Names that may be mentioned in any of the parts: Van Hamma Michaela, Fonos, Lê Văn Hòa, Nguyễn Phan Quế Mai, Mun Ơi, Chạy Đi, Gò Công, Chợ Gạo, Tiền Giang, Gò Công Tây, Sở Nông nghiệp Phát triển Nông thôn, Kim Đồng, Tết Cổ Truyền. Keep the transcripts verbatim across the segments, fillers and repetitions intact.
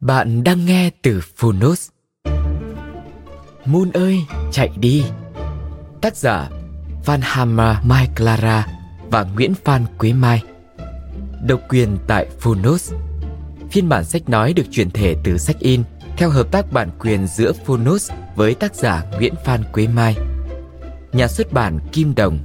Bạn đang nghe từ Fonos. Mun Ơi, Chạy Đi. Tác giả Van Hamma Michaela và Nguyễn Phan Quế Mai. Độc quyền tại Fonos. Phiên bản sách nói được chuyển thể từ sách in theo hợp tác bản quyền giữa Fonos với tác giả Nguyễn Phan Quế Mai. Nhà xuất bản Kim Đồng.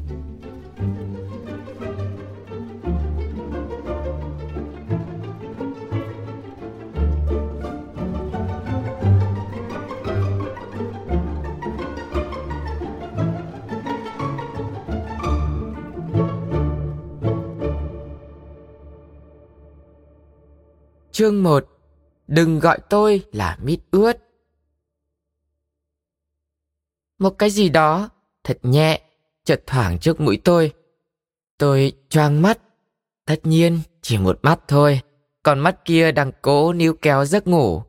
Chương một. Đừng gọi tôi là mít ướt. Một cái gì đó thật nhẹ chợt thoảng trước mũi tôi. Tôi choang mắt. Tất nhiên chỉ một mắt thôi, còn mắt kia đang cố níu kéo giấc ngủ.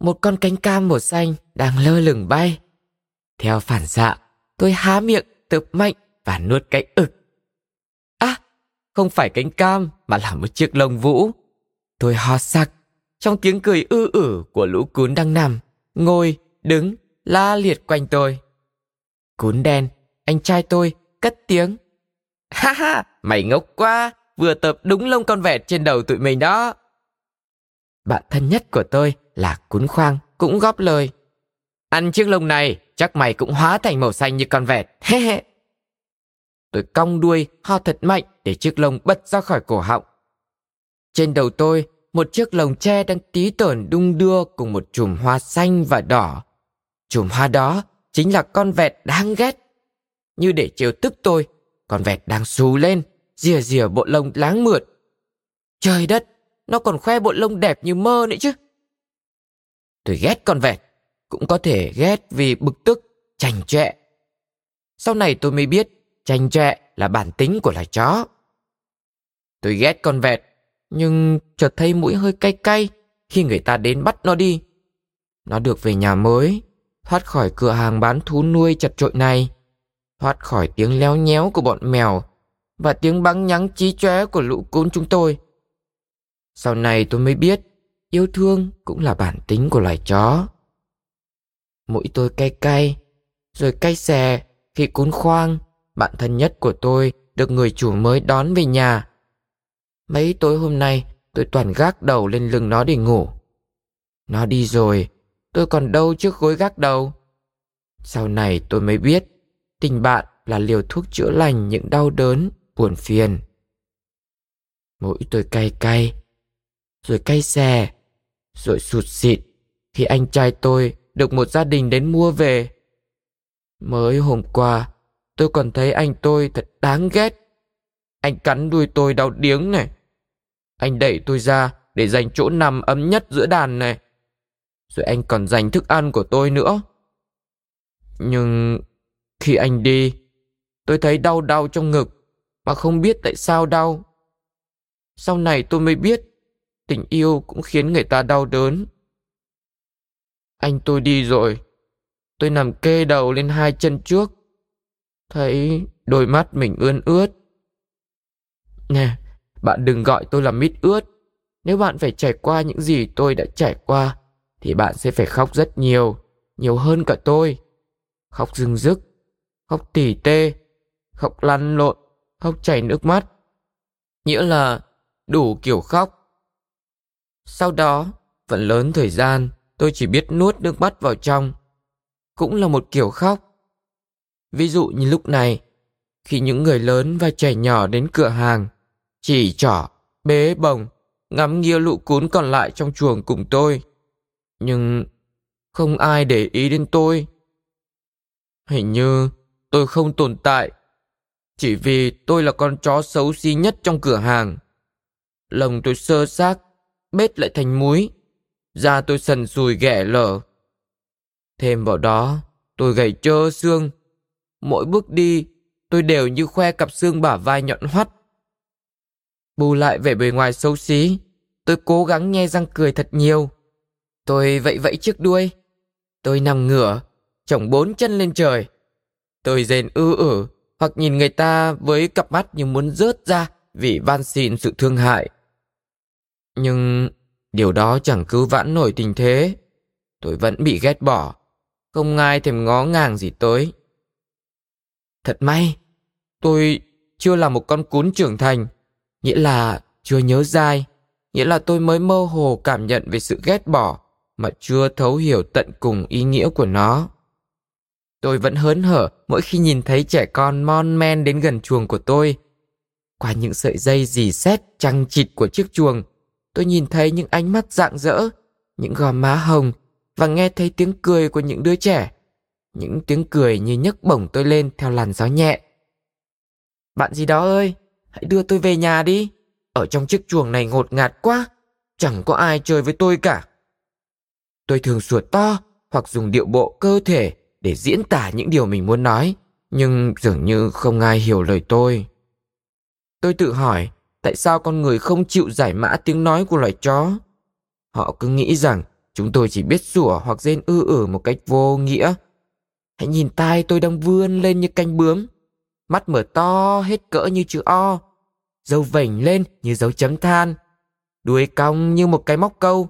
Một con cánh cam màu xanh đang lơ lửng bay. Theo phản xạ, tôi há miệng tụp mạnh và nuốt cái ực. À, không phải cánh cam mà là một chiếc lông vũ. Tôi ho sặc trong tiếng cười ư ử của lũ cún đang nằm, ngồi, đứng, la liệt quanh tôi. Cún đen, anh trai tôi, cất tiếng. Ha ha, mày ngốc quá, vừa tập đúng lông con vẹt trên đầu tụi mình đó. Bạn thân nhất của tôi là cún khoang cũng góp lời. Ăn chiếc lông này, chắc mày cũng hóa thành màu xanh như con vẹt. He he. Tôi cong đuôi, ho thật mạnh để chiếc lông bật ra khỏi cổ họng. Trên đầu tôi, một chiếc lồng tre đang tí tởn đung đưa cùng một chùm hoa xanh và đỏ. Chùm hoa đó chính là con vẹt đáng ghét. Như để trêu tức tôi, con vẹt đang xù lên, rìa rìa bộ lông láng mượt. Trời đất, nó còn khoe bộ lông đẹp như mơ nữa chứ. Tôi ghét con vẹt, cũng có thể ghét vì bực tức, chành chọe. Sau này tôi mới biết, chành chọe là bản tính của loài chó. Tôi ghét con vẹt, nhưng chợt thấy mũi hơi cay cay khi người ta đến bắt nó đi. Nó được về nhà mới, thoát khỏi cửa hàng bán thú nuôi chật chội này, thoát khỏi tiếng léo nhéo của bọn mèo và tiếng băng nhắng chí chóe của lũ cún chúng tôi. Sau này tôi mới biết yêu thương cũng là bản tính của loài chó. Mũi tôi cay cay, rồi cay xè khi cún khoang, bạn thân nhất của tôi, được người chủ mới đón về nhà. Mấy tối hôm nay, tôi toàn gác đầu lên lưng nó để ngủ. Nó đi rồi, tôi còn đâu chiếc gối gác đầu. Sau này tôi mới biết, tình bạn là liều thuốc chữa lành những đau đớn, buồn phiền. Mũi tôi cay cay, rồi cay xè, rồi sụt sịt khi anh trai tôi được một gia đình đến mua về. Mới hôm qua, tôi còn thấy anh tôi thật đáng ghét. Anh cắn đuôi tôi đau điếng này. Anh đẩy tôi ra để dành chỗ nằm ấm nhất giữa đàn này. Rồi anh còn giành thức ăn của tôi nữa. Nhưng khi anh đi, tôi thấy đau đau trong ngực mà không biết tại sao đau. Sau này tôi mới biết tình yêu cũng khiến người ta đau đớn. Anh tôi đi rồi. Tôi nằm kê đầu lên hai chân trước. Thấy đôi mắt mình ươn ướt. Nè, bạn đừng gọi tôi là mít ướt. Nếu bạn phải trải qua những gì tôi đã trải qua, thì bạn sẽ phải khóc rất nhiều, nhiều hơn cả tôi. Khóc rưng rức, khóc tỉ tê, khóc lăn lộn, khóc chảy nước mắt. Nghĩa là đủ kiểu khóc. Sau đó, phần lớn thời gian tôi chỉ biết nuốt nước mắt vào trong. Cũng là một kiểu khóc. Ví dụ như lúc này, khi những người lớn và trẻ nhỏ đến cửa hàng, chỉ trỏ, bế bồng, ngắm nghía lũ cún còn lại trong chuồng cùng tôi. Nhưng không ai để ý đến tôi. Hình như tôi không tồn tại, chỉ vì tôi là con chó xấu xí nhất trong cửa hàng. Lồng tôi xơ xác, bết lại thành múi, da tôi sần sùi ghẻ lở. Thêm vào đó, tôi gầy trơ xương. Mỗi bước đi, tôi đều như khoe cặp xương bả vai nhọn hoắt. Bù lại vẻ bề ngoài xấu xí, tôi cố gắng nhe răng cười thật nhiều. Tôi vẫy vẫy chiếc đuôi. Tôi nằm ngửa, chổng bốn chân lên trời. Tôi rên ư ử hoặc nhìn người ta với cặp mắt như muốn rớt ra vì van xin sự thương hại. Nhưng điều đó chẳng cứu vãn nổi tình thế. Tôi vẫn bị ghét bỏ. Không ai thèm ngó ngàng gì tới. Thật may, tôi chưa là một con cún trưởng thành. Nghĩa là chưa nhớ dai. Nghĩa là tôi mới mơ hồ cảm nhận về sự ghét bỏ mà chưa thấu hiểu tận cùng ý nghĩa của nó. Tôi vẫn hớn hở mỗi khi nhìn thấy trẻ con mon men đến gần chuồng của tôi. Qua những sợi dây rì sét chằng chịt của chiếc chuồng, tôi nhìn thấy những ánh mắt rạng rỡ, những gò má hồng và nghe thấy tiếng cười của những đứa trẻ. Những tiếng cười như nhấc bổng tôi lên theo làn gió nhẹ. Bạn gì đó ơi, hãy đưa tôi về nhà đi. Ở trong chiếc chuồng này ngột ngạt quá, chẳng có ai chơi với tôi cả. Tôi thường sủa to hoặc dùng điệu bộ cơ thể để diễn tả những điều mình muốn nói, nhưng dường như không ai hiểu lời tôi. Tôi tự hỏi tại sao con người không chịu giải mã tiếng nói của loài chó. Họ cứ nghĩ rằng chúng tôi chỉ biết sủa hoặc rên ư ử một cách vô nghĩa. Hãy nhìn tai tôi đang vươn lên như cánh bướm, mắt mở to hết cỡ như chữ O, dâu vểnh lên như dấu chấm than, đuôi cong như một cái móc câu.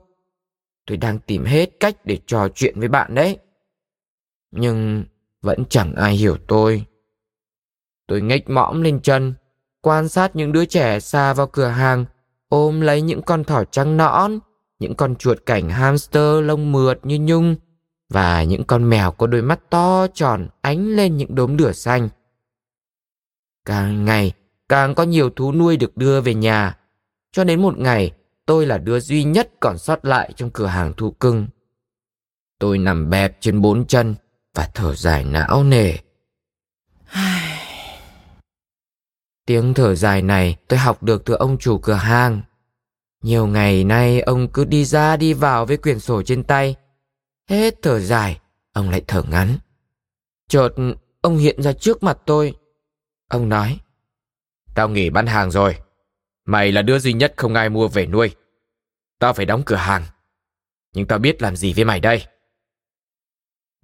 Tôi đang tìm hết cách để trò chuyện với bạn đấy. Nhưng vẫn chẳng ai hiểu tôi. Tôi nghếch mõm lên chân, quan sát những đứa trẻ xa vào cửa hàng, ôm lấy những con thỏ trắng nõn, những con chuột cảnh hamster lông mượt như nhung, và những con mèo có đôi mắt to tròn ánh lên những đốm lửa xanh. Càng ngày càng có nhiều thú nuôi được đưa về nhà, cho đến một ngày tôi là đứa duy nhất còn sót lại trong cửa hàng thú cưng. Tôi nằm bẹp trên bốn chân và thở dài não nề. Tiếng thở dài này tôi học được từ ông chủ cửa hàng. Nhiều ngày nay ông cứ đi ra đi vào với quyển sổ trên tay. Hết thở dài, ông lại thở ngắn. Chợt ông hiện ra trước mặt tôi. Ông nói: Tao nghỉ bán hàng rồi. Mày là đứa duy nhất không ai mua về nuôi. Tao phải đóng cửa hàng. Nhưng tao biết làm gì với mày đây.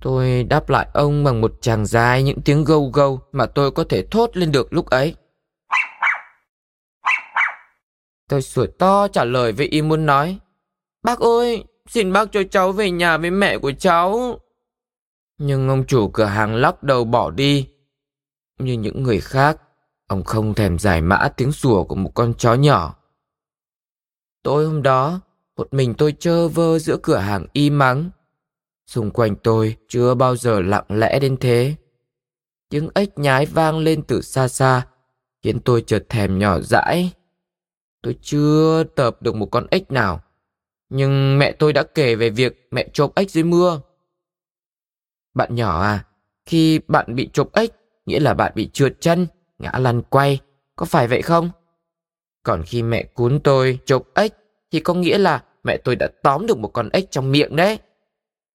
Tôi đáp lại ông bằng một tràng dài những tiếng gâu gâu mà tôi có thể thốt lên được lúc ấy. Tôi sủa to trả lời với ý muốn nói: Bác ơi, xin bác cho cháu về nhà với mẹ của cháu. Nhưng ông chủ cửa hàng lắc đầu bỏ đi. Như những người khác, ông không thèm giải mã tiếng sủa của một con chó nhỏ. Tối hôm đó, một mình tôi trơ vơ giữa cửa hàng im mắng. Xung quanh tôi chưa bao giờ lặng lẽ đến thế. Tiếng ếch nhái vang lên từ xa xa, khiến tôi chợt thèm nhỏ dãi. Tôi chưa tập được một con ếch nào, nhưng mẹ tôi đã kể về việc mẹ chộp ếch dưới mưa. Bạn nhỏ à, khi bạn bị chộp ếch, nghĩa là bạn bị trượt chân, ngã lăn quay, có phải vậy không? Còn khi mẹ cún tôi chộp ếch, thì có nghĩa là mẹ tôi đã tóm được một con ếch trong miệng đấy.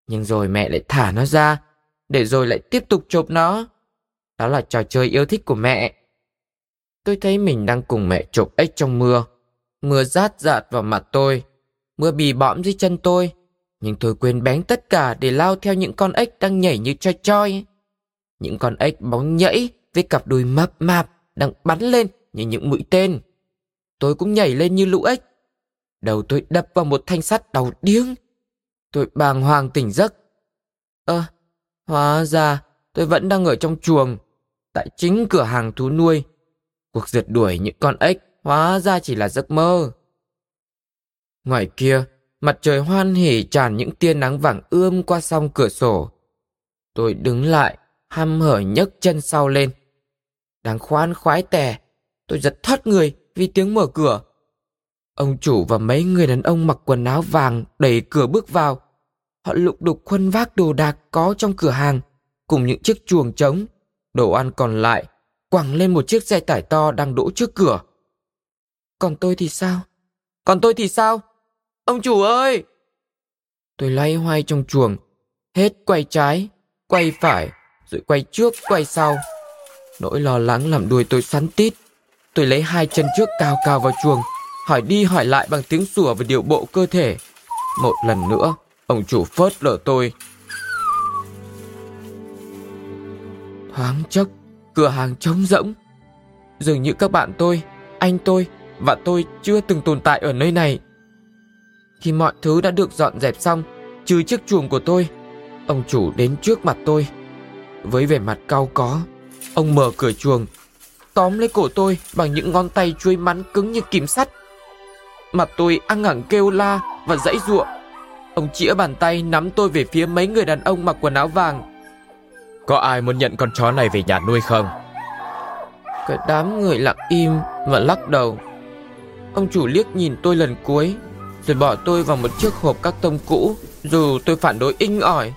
Nhưng rồi mẹ lại thả nó ra, để rồi lại tiếp tục chộp nó. Đó là trò chơi yêu thích của mẹ. Tôi thấy mình đang cùng mẹ chộp ếch trong mưa. Mưa rát rạt vào mặt tôi, mưa bì bõm dưới chân tôi. Nhưng tôi quên bén tất cả để lao theo những con ếch đang nhảy như choi choi. Những con ếch bóng nhẫy với cặp đuôi mập mạp đang bắn lên như những mũi tên. Tôi cũng nhảy lên như lũ ếch. Đầu tôi đập vào một thanh sắt đau điếng. Tôi bàng hoàng tỉnh giấc. Ơ, à, hóa ra tôi vẫn đang ở trong chuồng, tại chính cửa hàng thú nuôi. Cuộc rượt đuổi những con ếch hóa ra chỉ là giấc mơ. Ngoài kia, mặt trời hoan hỉ tràn những tia nắng vàng ươm qua song cửa sổ. Tôi đứng lại, hăm hở nhấc chân sau lên. Đang khoan khoái tè, tôi giật thoát người vì tiếng mở cửa. Ông chủ và mấy người đàn ông mặc quần áo vàng đẩy cửa bước vào. Họ lục đục khuân vác đồ đạc có trong cửa hàng, cùng những chiếc chuồng trống, đồ ăn còn lại, quẳng lên một chiếc xe tải to đang đỗ trước cửa. Còn tôi thì sao? Còn tôi thì sao? Ông chủ ơi! Tôi loay hoay trong chuồng, hết quay trái, quay phải, rồi quay trước, quay sau. Nỗi lo lắng làm đuôi tôi xoắn tít. Tôi lấy hai chân trước cao cao vào chuồng, hỏi đi hỏi lại bằng tiếng sủa và điệu bộ cơ thể. Một lần nữa, ông chủ phớt lờ tôi. Thoáng chốc, cửa hàng trống rỗng. Dường như các bạn tôi, anh tôi và tôi chưa từng tồn tại ở nơi này. Khi mọi thứ đã được dọn dẹp xong, trừ chiếc chuồng của tôi, ông chủ đến trước mặt tôi. Với vẻ mặt cau có, ông mở cửa chuồng, tóm lấy cổ tôi bằng những ngón tay chuối mắn cứng như kìm sắt. Mặt tôi ăn ngẳng kêu la và giãy giụa. Ông chĩa bàn tay nắm tôi về phía mấy người đàn ông mặc quần áo vàng. Có ai muốn nhận con chó này về nhà nuôi không? Cả đám người lặng im và lắc đầu. Ông chủ liếc nhìn tôi lần cuối, rồi bỏ tôi vào một chiếc hộp các tông cũ, dù tôi phản đối inh ỏi.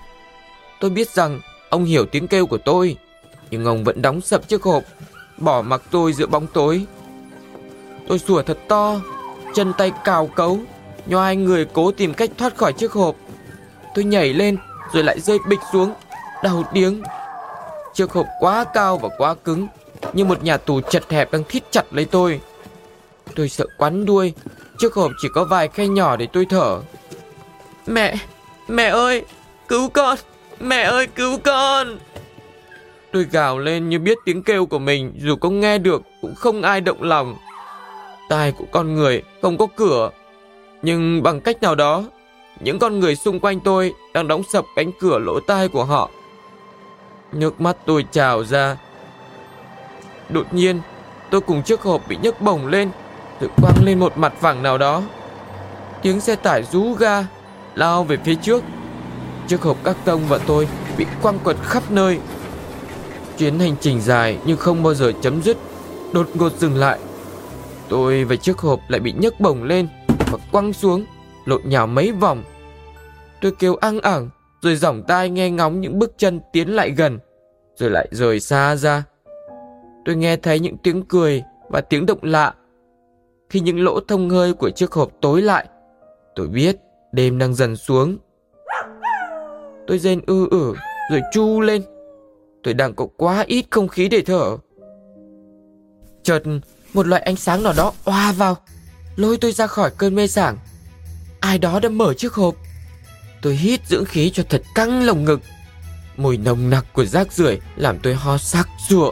Tôi biết rằng ông hiểu tiếng kêu của tôi, nhưng ông vẫn đóng sập chiếc hộp, bỏ mặc tôi giữa bóng tối. Tôi sủa thật to, chân tay cào cấu, nhoai người cố tìm cách thoát khỏi chiếc hộp. Tôi nhảy lên rồi lại rơi bịch xuống, đau điếng. Chiếc hộp quá cao và quá cứng, như một nhà tù chật hẹp đang thít chặt lấy tôi. Tôi sợ quắn đuôi, chiếc hộp chỉ có vài khe nhỏ để tôi thở. Mẹ, mẹ ơi, cứu con, mẹ ơi, cứu con. Tôi gào lên như biết tiếng kêu của mình, dù có nghe được cũng không ai động lòng. Tai của con người không có cửa, nhưng bằng cách nào đó, những con người xung quanh tôi đang đóng sập cánh cửa lỗ tai của họ. Nước mắt tôi trào ra. Đột nhiên, tôi cùng chiếc hộp bị nhấc bổng lên, rồi quăng lên một mặt phẳng nào đó. Tiếng xe tải rú ga, lao về phía trước. Chiếc hộp các tông và tôi bị quăng quật khắp nơi. Chuyến hành trình dài nhưng không bao giờ chấm dứt, đột ngột dừng lại. Tôi và chiếc hộp lại bị nhấc bổng lên và quăng xuống, lộn nhào mấy vòng. Tôi kêu ăng ẳng, rồi dỏng tai nghe ngóng những bước chân tiến lại gần, rồi lại rời xa ra. Tôi nghe thấy những tiếng cười và tiếng động lạ. Khi những lỗ thông hơi của chiếc hộp tối lại, tôi biết đêm đang dần xuống. Tôi rên ư ử rồi tru lên. Tôi đang có quá ít không khí để thở. Chợt một loại ánh sáng nào đó oa vào, lôi tôi ra khỏi cơn mê sảng. Ai đó đã mở chiếc hộp. Tôi hít dưỡng khí cho thật căng lồng ngực. Mùi nồng nặc của rác rưởi làm tôi ho sặc sụa.